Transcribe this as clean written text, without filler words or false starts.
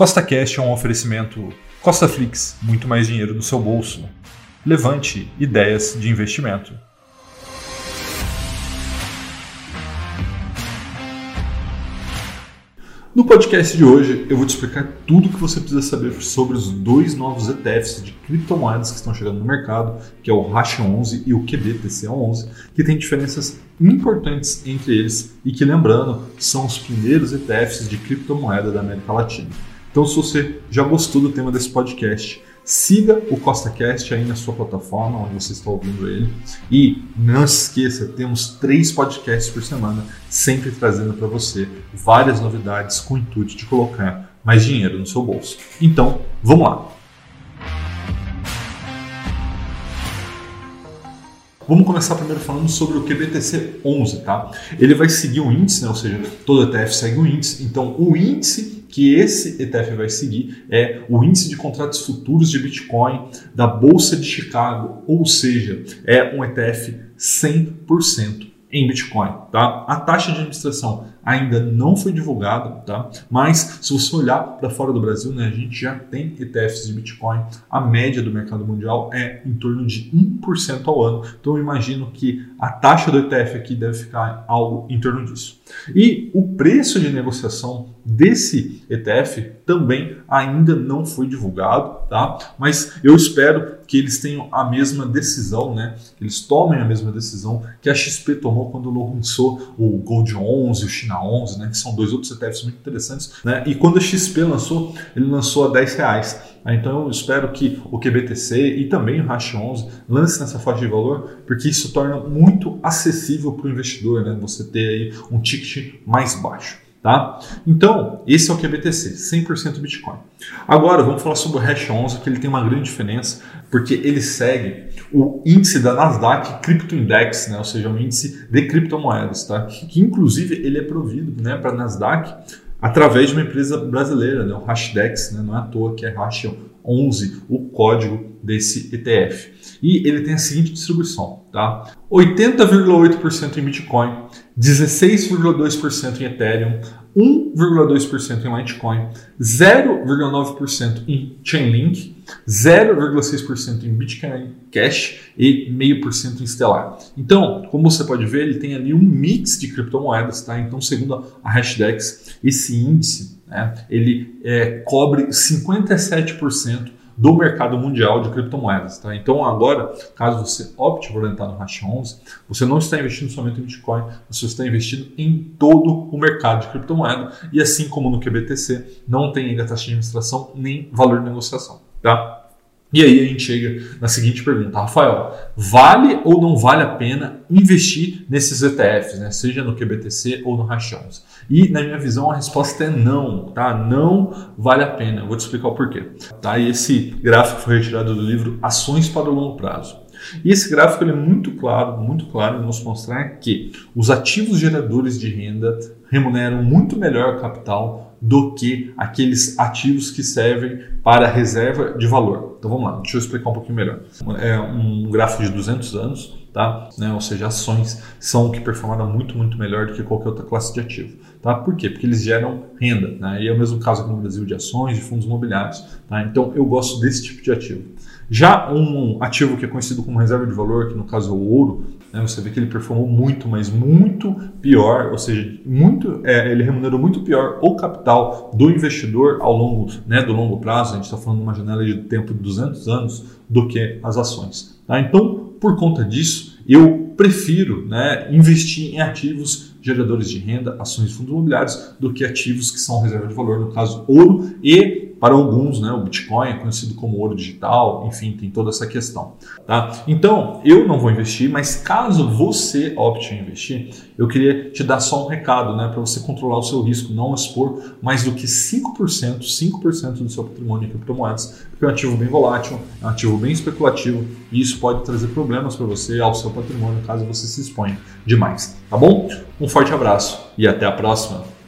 CostaCast é um oferecimento Costaflix, muito mais dinheiro no seu bolso. Levante ideias de investimento. No podcast de hoje eu vou te explicar tudo o que você precisa saber sobre os dois novos ETFs de criptomoedas que estão chegando no mercado, que é o Hash11 e o QBTC11, que tem diferenças importantes entre eles e que, lembrando, são os primeiros ETFs de criptomoeda da América Latina. Então, se você já gostou do tema desse podcast, siga o CostaCast aí na sua plataforma onde você está ouvindo ele. E não se esqueça, temos 3 podcasts por semana, sempre trazendo para você várias novidades com o intuito de colocar mais dinheiro no seu bolso. Então, vamos lá! Vamos começar primeiro falando sobre o QBTC11, tá? Ele vai seguir um índice, né? Ou seja, todo ETF segue um índice, então o índice que esse ETF vai seguir é o índice de contratos futuros de Bitcoin da Bolsa de Chicago, ou seja, é um ETF 100% em Bitcoin, tá? A taxa de administração ainda não foi divulgada, tá? Mas se você olhar para fora do Brasil, né, a gente já tem ETFs de Bitcoin, a média do mercado mundial é em torno de 1% ao ano, então eu imagino que a taxa do ETF aqui deve ficar algo em torno disso. E o preço de negociação desse ETF também ainda não foi divulgado, tá? Mas eu espero que eles tenham a mesma decisão, né? Eles tomem a mesma decisão que a XP tomou quando lançou o Gold 11, o China 11, né? Que são dois outros ETFs muito interessantes, né? E quando a XP lançou, ele lançou a R$10. Então eu espero que o QBTC e também o Hash11 lancem nessa faixa de valor, porque isso torna muito acessível para o investidor, né? Você ter aí um ticket mais baixo, tá? Então, esse é o QBTC, 100% Bitcoin. Agora vamos falar sobre o Hash11, que ele tem uma grande diferença, porque ele segue o índice da Nasdaq Crypto Index, né? Ou seja, um índice de criptomoedas, tá? Que inclusive ele é provido, né, para a Nasdaq através de uma empresa brasileira, né? O Hashdex, né? Não é à toa que é Hash11 o código desse ETF. E ele tem a seguinte distribuição, tá? 80,8% em Bitcoin, 16,2% em Ethereum, 1,2% em Litecoin, 0,9% em Chainlink, 0,6% em Bitcoin Cash e 0,5% em Stellar. Então, como você pode ver, ele tem ali um mix de criptomoedas, tá? Então, segundo a Hashdex, esse índice, né, ele cobre 57% do mercado mundial de criptomoedas, tá? Então agora, caso você opte por entrar no Hash11, você não está investindo somente em Bitcoin, você está investindo em todo o mercado de criptomoeda, e assim como no QBTC, não tem ainda taxa de administração nem valor de negociação, tá? E aí a gente chega na seguinte pergunta: Rafael, vale ou não vale a pena investir nesses ETFs, né? Seja no QBTC ou no Hash11? E na minha visão a resposta é não, tá? Não vale a pena. Eu vou te explicar o porquê, tá? E esse gráfico foi retirado do livro Ações para o Longo Prazo. E esse gráfico ele é muito claro em nos mostrar que os ativos geradores de renda remuneram muito melhor o capital do que aqueles ativos que servem para reserva de valor. Então vamos lá, deixa eu explicar um pouquinho melhor. É um gráfico de 200 anos, tá? Né? Ou seja, ações são o que performaram muito melhor do que qualquer outra classe de ativo. Tá? Por quê? Porque eles geram renda, né? E é o mesmo caso aqui no Brasil de ações, de fundos imobiliários. Tá? Então eu gosto desse tipo de ativo. Já um ativo que é conhecido como reserva de valor, que no caso é o ouro, né, você vê que ele performou muito pior, ou seja, ele remunerou muito pior o capital do investidor ao longo, né, do longo prazo, a gente está falando de uma janela de tempo de 200 anos, do que as ações. Tá? Então, por conta disso, eu prefiro, né, investir em ativos geradores de renda, ações e fundos imobiliários, do que ativos que são reserva de valor, no caso ouro e, para alguns, né, o Bitcoin é conhecido como ouro digital, enfim, tem toda essa questão, tá? Então, eu não vou investir, mas caso você opte em investir, eu queria te dar só um recado, né, para você controlar o seu risco, não expor mais do que 5% do seu patrimônio em criptomoedas, porque é um ativo bem volátil, é um ativo bem especulativo e isso pode trazer problemas para você ao seu patrimônio caso você se exponha demais, tá bom? Um forte abraço e até a próxima!